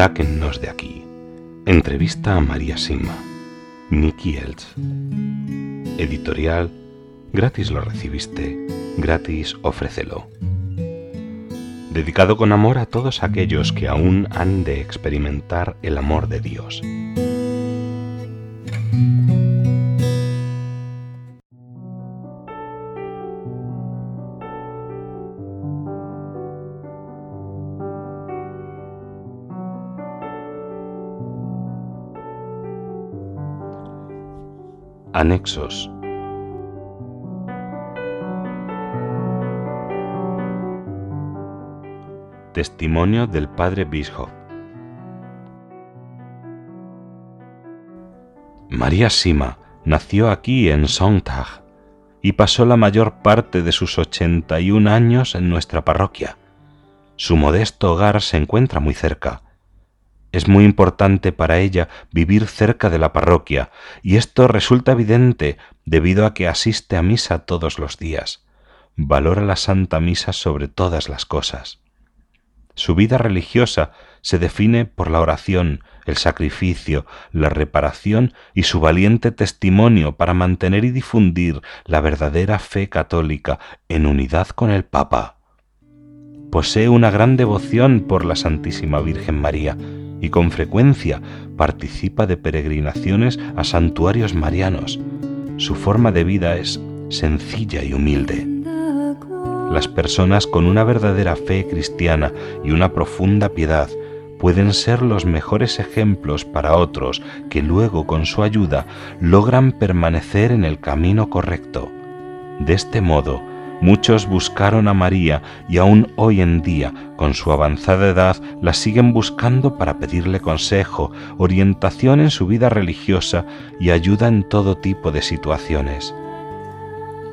Sáquennos de aquí. Entrevista a María Simma. Nicky Eltz. Editorial Gratis lo recibiste, gratis ofrécelo. Dedicado con amor a todos aquellos que aún han de experimentar el amor de Dios. Anexos. Testimonio del padre Bischoff. María Simma nació aquí en Sonntag y pasó la mayor parte de sus 81 años en nuestra parroquia. Su modesto hogar se encuentra muy cerca. Es muy importante para ella vivir cerca de la parroquia, y esto resulta evidente debido a que asiste a misa todos los días. Valora la Santa Misa sobre todas las cosas. Su vida religiosa se define por la oración, el sacrificio, la reparación y su valiente testimonio para mantener y difundir la verdadera fe católica en unidad con el Papa. Posee una gran devoción por la Santísima Virgen María, y con frecuencia participa de peregrinaciones a santuarios marianos. Su forma de vida es sencilla y humilde. Las personas con una verdadera fe cristiana y una profunda piedad pueden ser los mejores ejemplos para otros que luego, con su ayuda, logran permanecer en el camino correcto. De este modo, muchos buscaron a María y aún hoy en día, con su avanzada edad, la siguen buscando para pedirle consejo, orientación en su vida religiosa y ayuda en todo tipo de situaciones.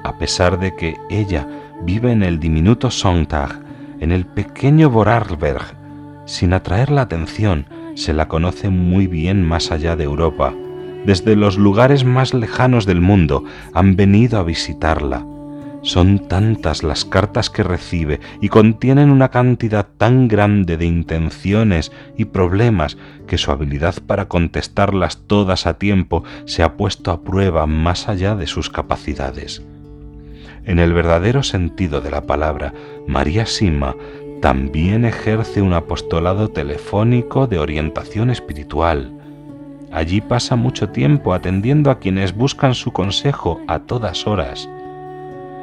A pesar de que ella vive en el diminuto Sonntag, en el pequeño Vorarlberg, sin atraer la atención, se la conoce muy bien más allá de Europa. Desde los lugares más lejanos del mundo han venido a visitarla. Son tantas las cartas que recibe y contienen una cantidad tan grande de intenciones y problemas que su habilidad para contestarlas todas a tiempo se ha puesto a prueba más allá de sus capacidades. En el verdadero sentido de la palabra, María Simma también ejerce un apostolado telefónico de orientación espiritual. Allí pasa mucho tiempo atendiendo a quienes buscan su consejo a todas horas.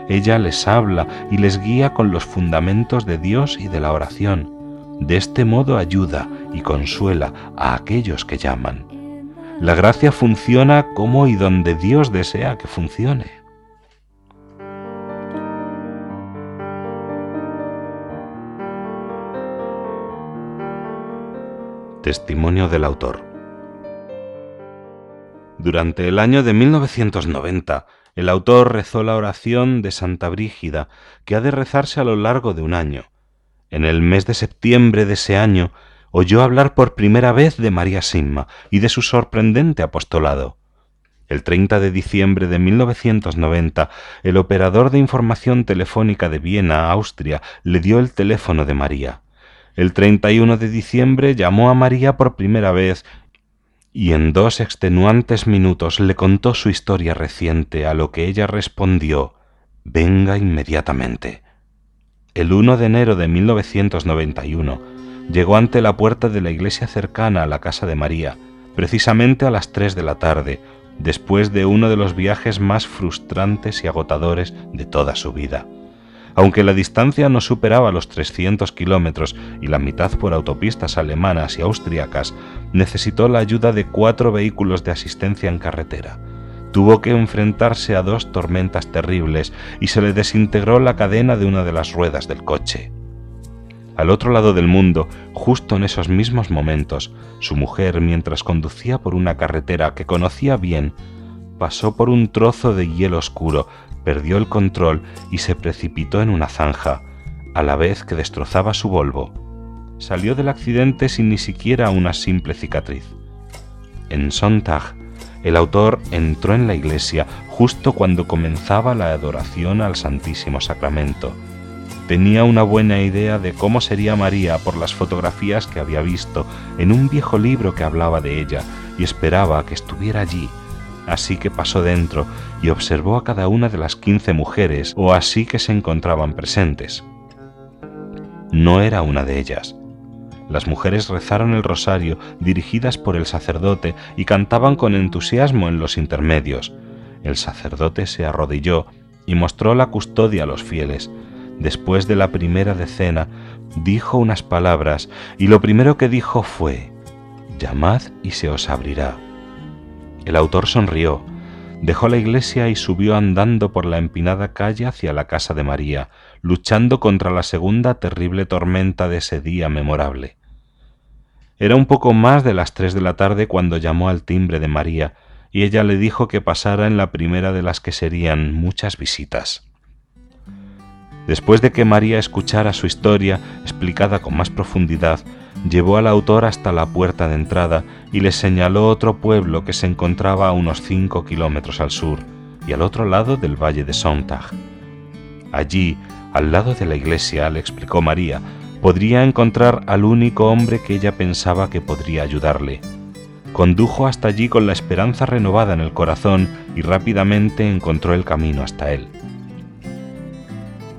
Ella les habla y les guía con los fundamentos de Dios y de la oración. De este modo ayuda y consuela a aquellos que llaman. La gracia funciona como y donde Dios desea que funcione. Testimonio del autor. Durante el año de 1990, el autor rezó la oración de Santa Brígida, que ha de rezarse a lo largo de un año. En el mes de septiembre de ese año, oyó hablar por primera vez de María Simma y de su sorprendente apostolado. El 30 de diciembre de 1990, el operador de información telefónica de Viena, Austria, le dio el teléfono de María. El 31 de diciembre llamó a María por primera vez y en 2 extenuantes minutos le contó su historia reciente, a lo que ella respondió: «Venga inmediatamente». El 1 de enero de 1991 llegó ante la puerta de la iglesia cercana a la casa de María, precisamente a las 3 de la tarde, después de uno de los viajes más frustrantes y agotadores de toda su vida. Aunque la distancia no superaba los 300 kilómetros y la mitad por autopistas alemanas y austriacas, necesitó la ayuda de 4 vehículos de asistencia en carretera. Tuvo que enfrentarse a 2 tormentas terribles y se le desintegró la cadena de una de las ruedas del coche. Al otro lado del mundo, justo en esos mismos momentos, su mujer, mientras conducía por una carretera que conocía bien, pasó por un trozo de hielo oscuro, perdió el control y se precipitó en una zanja, a la vez que destrozaba su Volvo. Salió del accidente sin ni siquiera una simple cicatriz. En Sonntag, el autor entró en la iglesia justo cuando comenzaba la adoración al Santísimo Sacramento. Tenía una buena idea de cómo sería María por las fotografías que había visto en un viejo libro que hablaba de ella y esperaba que estuviera allí. Así que pasó dentro y observó a cada una de las 15 mujeres o así que se encontraban presentes. No era una de ellas. Las mujeres rezaron el rosario dirigidas por el sacerdote y cantaban con entusiasmo en los intermedios. El sacerdote se arrodilló y mostró la custodia a los fieles. Después de la primera decena, dijo unas palabras y lo primero que dijo fue: «Llamad y se os abrirá». El autor sonrió, dejó la iglesia y subió andando por la empinada calle hacia la casa de María, luchando contra la segunda terrible tormenta de ese día memorable. Era un poco más de las 3 de la tarde cuando llamó al timbre de María, y ella le dijo que pasara en la primera de las que serían muchas visitas. Después de que María escuchara su historia, explicada con más profundidad, llevó al autor hasta la puerta de entrada y le señaló otro pueblo que se encontraba a unos 5 kilómetros al sur y al otro lado del valle de Sonntag. Allí, al lado de la iglesia, le explicó María, podría encontrar al único hombre que ella pensaba que podría ayudarle. Condujo hasta allí con la esperanza renovada en el corazón y rápidamente encontró el camino hasta él.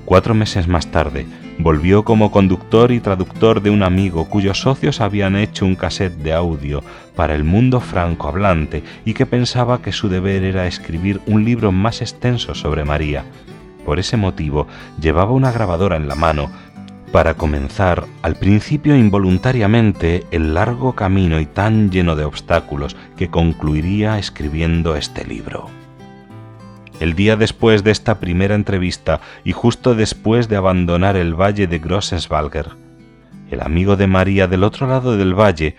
4 meses más tarde, volvió como conductor y traductor de un amigo cuyos socios habían hecho un cassette de audio para el mundo francohablante y que pensaba que su deber era escribir un libro más extenso sobre María. Por ese motivo, llevaba una grabadora en la mano para comenzar, al principio involuntariamente, el largo camino y tan lleno de obstáculos que concluiría escribiendo este libro. El día después de esta primera entrevista y justo después de abandonar el valle de Grossenswalger, el amigo de María del otro lado del valle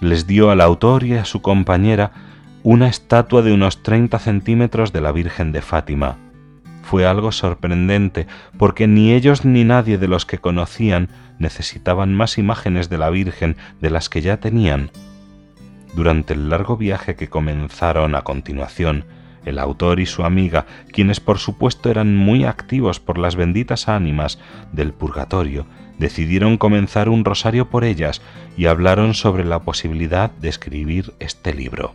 les dio al autor y a su compañera una estatua de unos 30 centímetros de la Virgen de Fátima. Fue algo sorprendente porque ni ellos ni nadie de los que conocían necesitaban más imágenes de la Virgen de las que ya tenían. Durante el largo viaje que comenzaron a continuación, el autor y su amiga, quienes por supuesto eran muy activos por las benditas ánimas del purgatorio, decidieron comenzar un rosario por ellas y hablaron sobre la posibilidad de escribir este libro.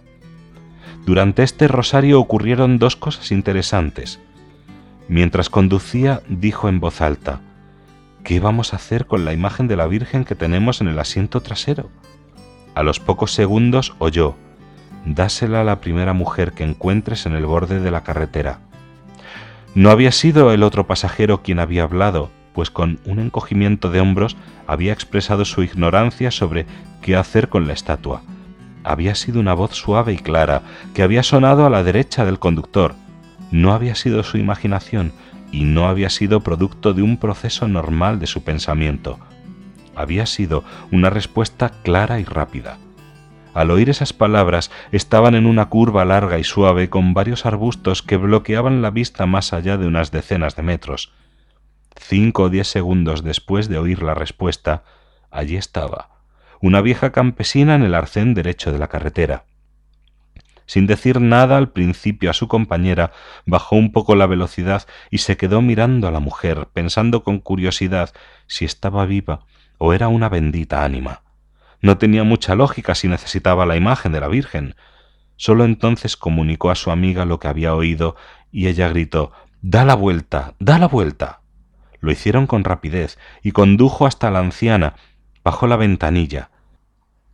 Durante este rosario ocurrieron 2 cosas interesantes. Mientras conducía, dijo en voz alta: «¿Qué vamos a hacer con la imagen de la Virgen que tenemos en el asiento trasero?». A los pocos segundos oyó: «Dásela a la primera mujer que encuentres en el borde de la carretera». No había sido el otro pasajero quien había hablado, pues con un encogimiento de hombros había expresado su ignorancia sobre qué hacer con la estatua. Había sido una voz suave y clara, que había sonado a la derecha del conductor. No había sido su imaginación y no había sido producto de un proceso normal de su pensamiento. Había sido una respuesta clara y rápida. Al oír esas palabras, estaban en una curva larga y suave con varios arbustos que bloqueaban la vista más allá de unas decenas de metros. 5 o 10 segundos después de oír la respuesta, allí estaba, una vieja campesina en el arcén derecho de la carretera. Sin decir nada al principio a su compañera, bajó un poco la velocidad y se quedó mirando a la mujer, pensando con curiosidad si estaba viva o era una bendita ánima. No tenía mucha lógica si necesitaba la imagen de la Virgen. Solo entonces comunicó a su amiga lo que había oído y ella gritó: «¡Da la vuelta! ¡Da la vuelta!». Lo hicieron con rapidez y condujo hasta la anciana, bajó la ventanilla.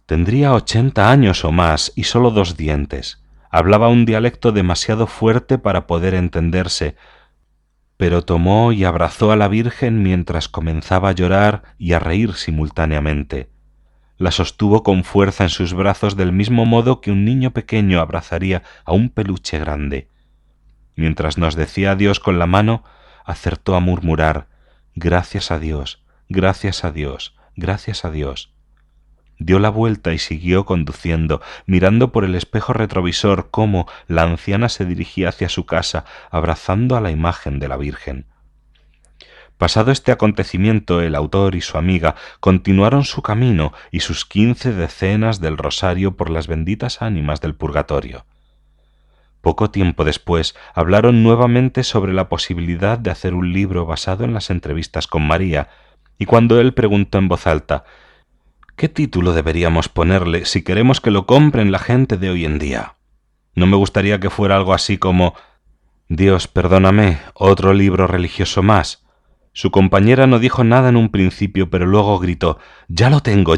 Tendría 80 años o más y solo 2 dientes. Hablaba un dialecto demasiado fuerte para poder entenderse, pero tomó y abrazó a la Virgen mientras comenzaba a llorar y a reír simultáneamente. La sostuvo con fuerza en sus brazos del mismo modo que un niño pequeño abrazaría a un peluche grande. Mientras nos decía adiós con la mano, acertó a murmurar: «Gracias a Dios, gracias a Dios, gracias a Dios». Dio la vuelta y siguió conduciendo, mirando por el espejo retrovisor cómo la anciana se dirigía hacia su casa, abrazando a la imagen de la Virgen. Pasado este acontecimiento, el autor y su amiga continuaron su camino y sus 15 decenas del rosario por las benditas ánimas del purgatorio. Poco tiempo después hablaron nuevamente sobre la posibilidad de hacer un libro basado en las entrevistas con María, y cuando él preguntó en voz alta «¿Qué título deberíamos ponerle si queremos que lo compren la gente de hoy en día? No me gustaría que fuera algo así como «Dios, perdóname, otro libro religioso más». Su compañera no dijo nada en un principio, pero luego gritó «¡Ya lo tengo!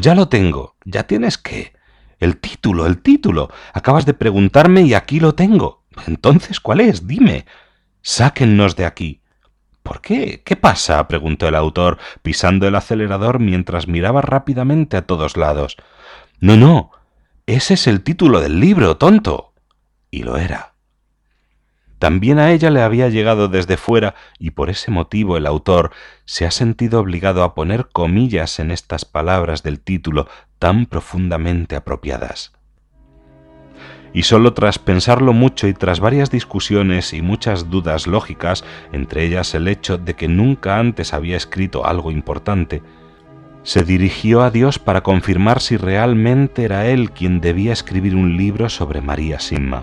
¿Ya tienes qué? El título. Acabas de preguntarme y aquí lo tengo. Entonces, ¿cuál es? Dime. Sáquennos de aquí». «¿Por qué? ¿Qué pasa?», preguntó el autor, pisando el acelerador mientras miraba rápidamente a todos lados. No, ese es el título del libro, tonto». Y lo era. También a ella le había llegado desde fuera, y por ese motivo el autor se ha sentido obligado a poner comillas en estas palabras del título tan profundamente apropiadas. Y solo tras pensarlo mucho y tras varias discusiones y muchas dudas lógicas, entre ellas el hecho de que nunca antes había escrito algo importante, se dirigió a Dios para confirmar si realmente era él quien debía escribir un libro sobre María Simma.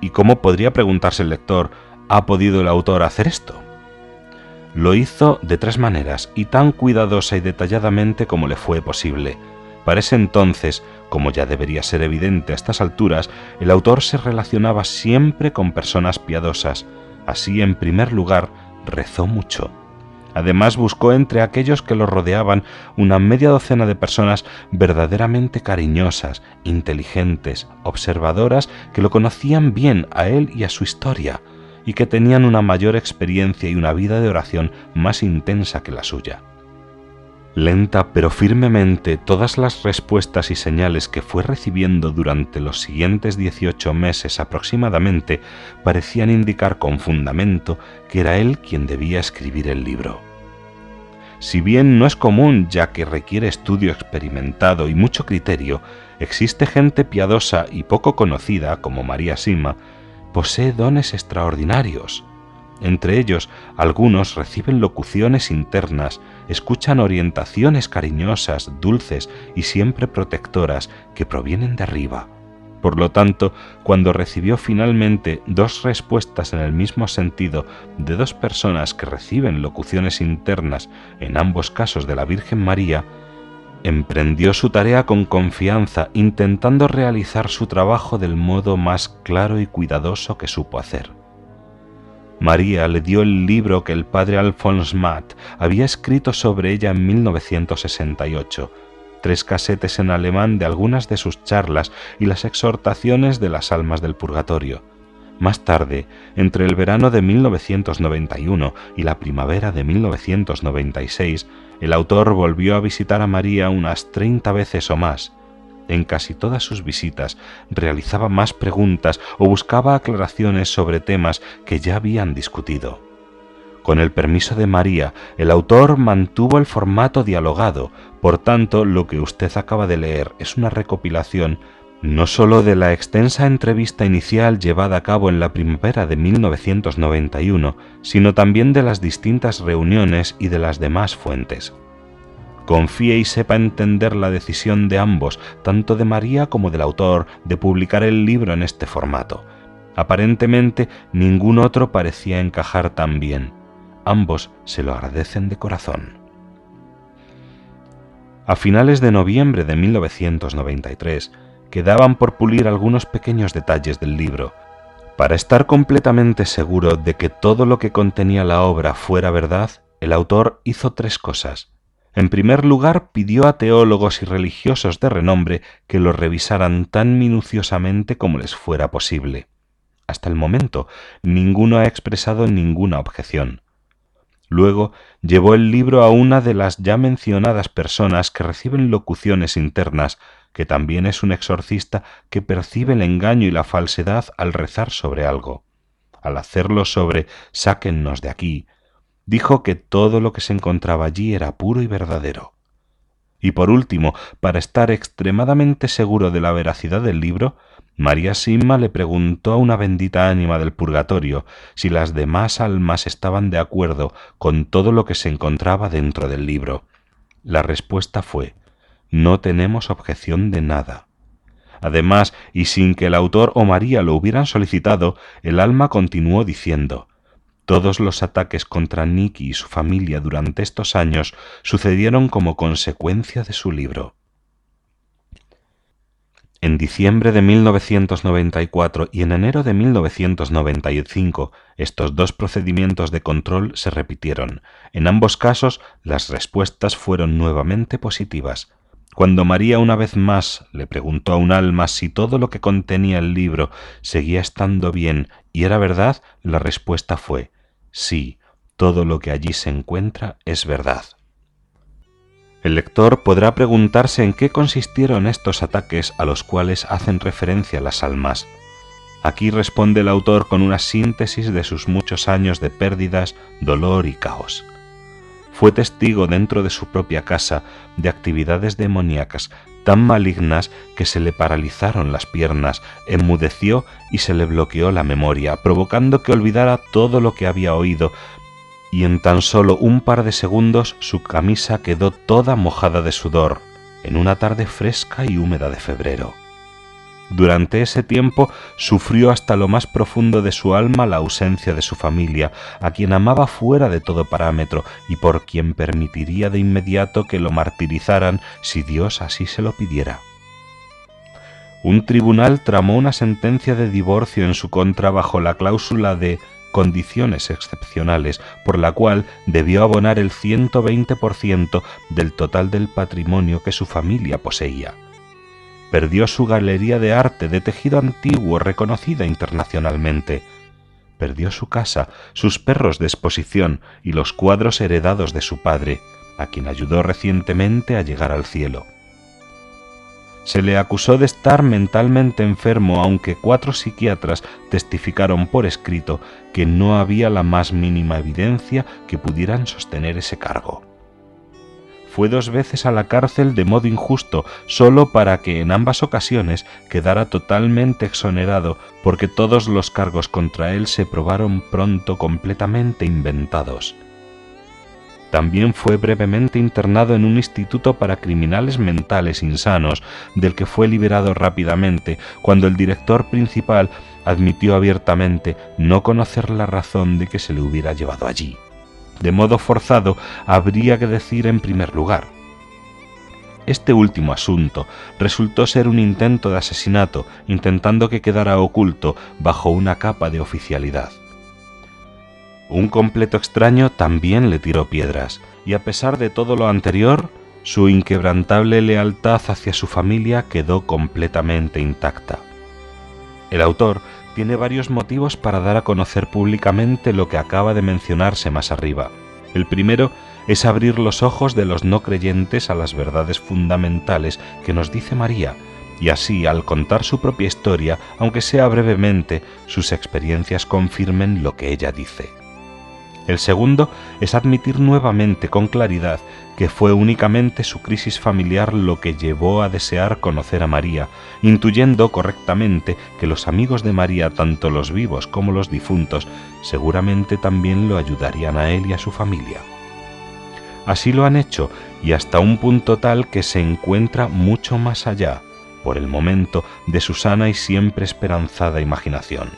¿Y cómo, podría preguntarse el lector, ha podido el autor hacer esto? Lo hizo de tres maneras, y tan cuidadosa y detalladamente como le fue posible. Para ese entonces, como ya debería ser evidente a estas alturas, el autor se relacionaba siempre con personas piadosas. Así, en primer lugar, rezó mucho. Además, buscó entre aquellos que lo rodeaban una media docena de personas verdaderamente cariñosas, inteligentes, observadoras, que lo conocían bien a él y a su historia, y que tenían una mayor experiencia y una vida de oración más intensa que la suya. Lenta pero firmemente, todas las respuestas y señales que fue recibiendo durante los siguientes 18 meses aproximadamente parecían indicar con fundamento que era él quien debía escribir el libro. Si bien no es común, ya que requiere estudio experimentado y mucho criterio, existe gente piadosa y poco conocida, como María Simma, posee dones extraordinarios. Entre ellos, algunos reciben locuciones internas, escuchan orientaciones cariñosas, dulces y siempre protectoras que provienen de arriba. Por lo tanto, cuando recibió finalmente dos respuestas en el mismo sentido de dos personas que reciben locuciones internas, en ambos casos de la Virgen María, emprendió su tarea con confianza, intentando realizar su trabajo del modo más claro y cuidadoso que supo hacer. María le dio el libro que el padre Alphonse Matt había escrito sobre ella en 1968, 3 casetes en alemán de algunas de sus charlas y las exhortaciones de las almas del purgatorio. Más tarde, entre el verano de 1991 y la primavera de 1996, el autor volvió a visitar a María unas 30 veces o más. En casi todas sus visitas realizaba más preguntas o buscaba aclaraciones sobre temas que ya habían discutido. Con el permiso de María, el autor mantuvo el formato dialogado, por tanto, lo que usted acaba de leer es una recopilación no solo de la extensa entrevista inicial llevada a cabo en la primavera de 1991, sino también de las distintas reuniones y de las demás fuentes. Confíe y sepa entender la decisión de ambos, tanto de María como del autor, de publicar el libro en este formato. Aparentemente, ningún otro parecía encajar tan bien. Ambos se lo agradecen de corazón. A finales de noviembre de 1993, quedaban por pulir algunos pequeños detalles del libro. Para estar completamente seguro de que todo lo que contenía la obra fuera verdad, el autor hizo 3 cosas. En primer lugar, pidió a teólogos y religiosos de renombre que lo revisaran tan minuciosamente como les fuera posible. Hasta el momento, ninguno ha expresado ninguna objeción. Luego, llevó el libro a una de las ya mencionadas personas que reciben locuciones internas, que también es un exorcista que percibe el engaño y la falsedad al rezar sobre algo. Al hacerlo sobre «Sáquennos de aquí», dijo que todo lo que se encontraba allí era puro y verdadero. Y por último, para estar extremadamente seguro de la veracidad del libro, María Simma le preguntó a una bendita ánima del purgatorio si las demás almas estaban de acuerdo con todo lo que se encontraba dentro del libro. La respuesta fue: no tenemos objeción de nada. Además, y sin que el autor o María lo hubieran solicitado, el alma continuó diciendo: todos los ataques contra Nicky y su familia durante estos años sucedieron como consecuencia de su libro. En diciembre de 1994 y en enero de 1995, estos dos procedimientos de control se repitieron. En ambos casos, las respuestas fueron nuevamente positivas. Cuando María una vez más le preguntó a un alma si todo lo que contenía el libro seguía estando bien y era verdad, la respuesta fue: sí, todo lo que allí se encuentra es verdad. El lector podrá preguntarse en qué consistieron estos ataques a los cuales hacen referencia las almas. Aquí responde el autor con una síntesis de sus muchos años de pérdidas, dolor y caos. Fue testigo dentro de su propia casa de actividades demoníacas tan malignas que se le paralizaron las piernas, enmudeció y se le bloqueó la memoria, provocando que olvidara todo lo que había oído, y en tan solo un par de segundos su camisa quedó toda mojada de sudor, en una tarde fresca y húmeda de febrero. Durante ese tiempo sufrió hasta lo más profundo de su alma la ausencia de su familia, a quien amaba fuera de todo parámetro y por quien permitiría de inmediato que lo martirizaran si Dios así se lo pidiera. Un tribunal tramó una sentencia de divorcio en su contra bajo la cláusula de condiciones excepcionales, por la cual debió abonar el 120% del total del patrimonio que su familia poseía. Perdió su galería de arte de tejido antiguo reconocida internacionalmente. Perdió su casa, sus perros de exposición y los cuadros heredados de su padre, a quien ayudó recientemente a llegar al cielo. Se le acusó de estar mentalmente enfermo, aunque 4 psiquiatras testificaron por escrito que no había la más mínima evidencia que pudieran sostener ese cargo. Fue 2 veces a la cárcel de modo injusto, solo para que en ambas ocasiones quedara totalmente exonerado, porque todos los cargos contra él se probaron pronto completamente inventados. También fue brevemente internado en un instituto para criminales mentales insanos, del que fue liberado rápidamente, cuando el director principal admitió abiertamente no conocer la razón de que se le hubiera llevado allí. De modo forzado, habría que decir en primer lugar. Este último asunto resultó ser un intento de asesinato, intentando que quedara oculto bajo una capa de oficialidad. Un completo extraño también le tiró piedras, y a pesar de todo lo anterior, su inquebrantable lealtad hacia su familia quedó completamente intacta. El autor tiene varios motivos para dar a conocer públicamente lo que acaba de mencionarse más arriba. El primero es abrir los ojos de los no creyentes a las verdades fundamentales que nos dice María, y así, al contar su propia historia, aunque sea brevemente, sus experiencias confirmen lo que ella dice. El segundo es admitir nuevamente con claridad que fue únicamente su crisis familiar lo que llevó a desear conocer a María, intuyendo correctamente que los amigos de María, tanto los vivos como los difuntos, seguramente también lo ayudarían a él y a su familia. Así lo han hecho, y hasta un punto tal que se encuentra mucho más allá, por el momento, de su sana y siempre esperanzada imaginación.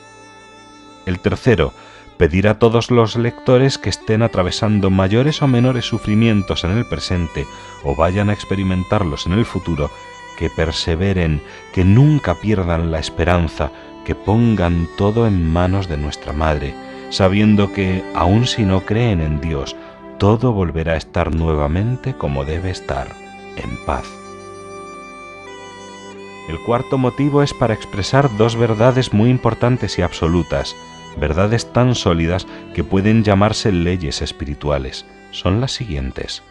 El tercero, pedir a todos los lectores que estén atravesando mayores o menores sufrimientos en el presente o vayan a experimentarlos en el futuro, que perseveren, que nunca pierdan la esperanza, que pongan todo en manos de nuestra Madre, sabiendo que, aun si no creen en Dios, todo volverá a estar nuevamente como debe estar, en paz. El cuarto motivo es para expresar 2 verdades muy importantes y absolutas. Verdades tan sólidas que pueden llamarse leyes espirituales. Son las siguientes.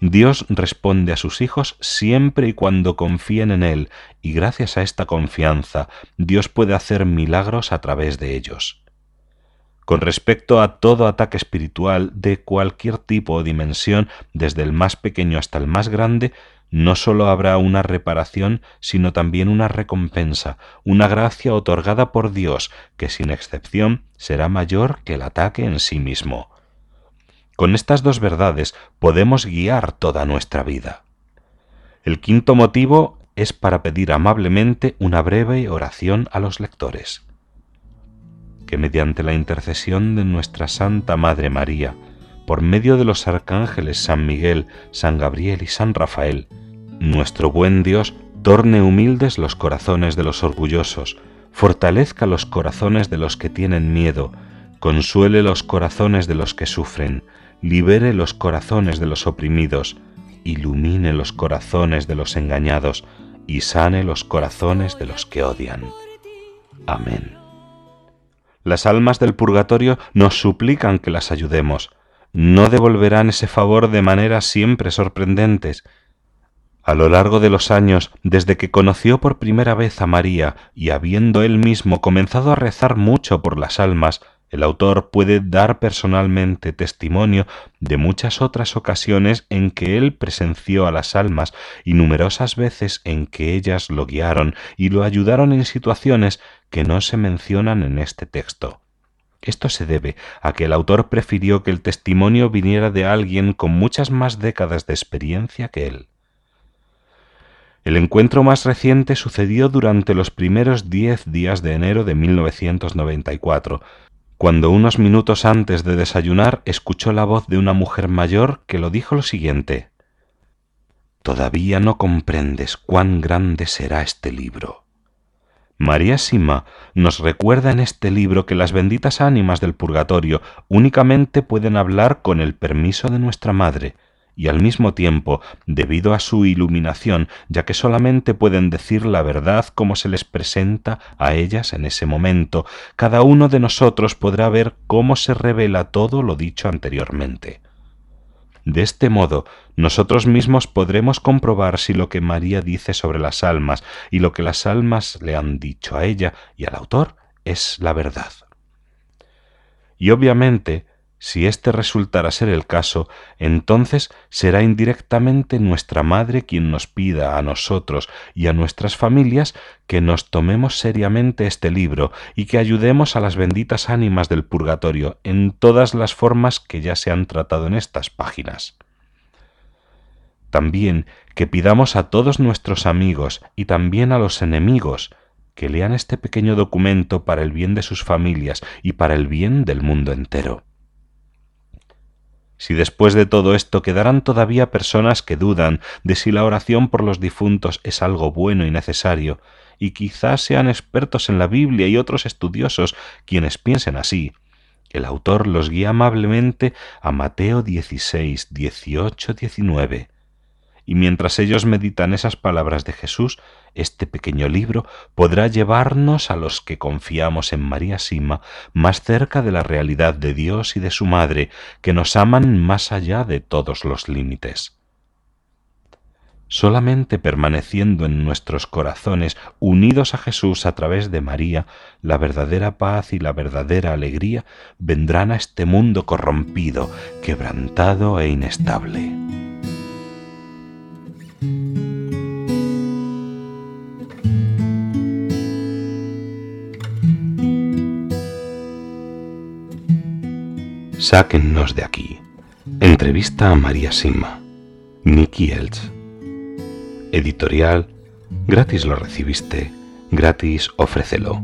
Dios responde a sus hijos siempre y cuando confíen en Él, y gracias a esta confianza, Dios puede hacer milagros a través de ellos. Con respecto a todo ataque espiritual de cualquier tipo o dimensión, desde el más pequeño hasta el más grande, no solo habrá una reparación, sino también una recompensa, una gracia otorgada por Dios, que sin excepción será mayor que el ataque en sí mismo. Con estas 2 verdades podemos guiar toda nuestra vida. El quinto motivo es para pedir amablemente una breve oración a los lectores. Que mediante la intercesión de nuestra Santa Madre María, por medio de los arcángeles San Miguel, San Gabriel y San Rafael, nuestro buen Dios torne humildes los corazones de los orgullosos, fortalezca los corazones de los que tienen miedo, consuele los corazones de los que sufren, libere los corazones de los oprimidos, ilumine los corazones de los engañados y sane los corazones de los que odian. Amén. Las almas del purgatorio nos suplican que las ayudemos. No devolverán ese favor de maneras siempre sorprendentes. A lo largo de los años, desde que conoció por primera vez a María y habiendo él mismo comenzado a rezar mucho por las almas, el autor puede dar personalmente testimonio de muchas otras ocasiones en que él presenció a las almas y numerosas veces en que ellas lo guiaron y lo ayudaron en situaciones que no se mencionan en este texto. Esto se debe a que el autor prefirió que el testimonio viniera de alguien con muchas más décadas de experiencia que él. El encuentro más reciente sucedió durante los primeros 10 días de enero de 1994, cuando unos minutos antes de desayunar escuchó la voz de una mujer mayor que lo dijo lo siguiente: «Todavía no comprendes cuán grande será este libro». María Simma nos recuerda en este libro que las benditas ánimas del purgatorio únicamente pueden hablar con el permiso de nuestra Madre, y al mismo tiempo, debido a su iluminación, ya que solamente pueden decir la verdad como se les presenta a ellas en ese momento, cada uno de nosotros podrá ver cómo se revela todo lo dicho anteriormente. De este modo, nosotros mismos podremos comprobar si lo que María dice sobre las almas y lo que las almas le han dicho a ella y al autor es la verdad. Y obviamente, si este resultara ser el caso, entonces será indirectamente nuestra Madre quien nos pida a nosotros y a nuestras familias que nos tomemos seriamente este libro y que ayudemos a las benditas ánimas del purgatorio en todas las formas que ya se han tratado en estas páginas. También que pidamos a todos nuestros amigos y también a los enemigos que lean este pequeño documento para el bien de sus familias y para el bien del mundo entero. Si después de todo esto quedarán todavía personas que dudan de si la oración por los difuntos es algo bueno y necesario, y quizás sean expertos en la Biblia y otros estudiosos quienes piensen así, el autor los guía amablemente a Mateo 16, 18, 19. Y mientras ellos meditan esas palabras de Jesús, este pequeño libro podrá llevarnos a los que confiamos en María Simma más cerca de la realidad de Dios y de su Madre, que nos aman más allá de todos los límites. Solamente permaneciendo en nuestros corazones unidos a Jesús a través de María, la verdadera paz y la verdadera alegría vendrán a este mundo corrompido, quebrantado e inestable. Sáquennos de aquí. Entrevista a María Simma. Nicky Eltz. Editorial Gratis lo recibiste, gratis ofrécelo.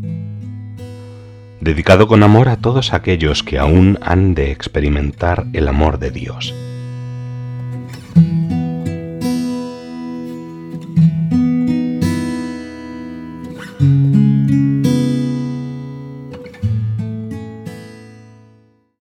Dedicado con amor a todos aquellos que aún han de experimentar el amor de Dios.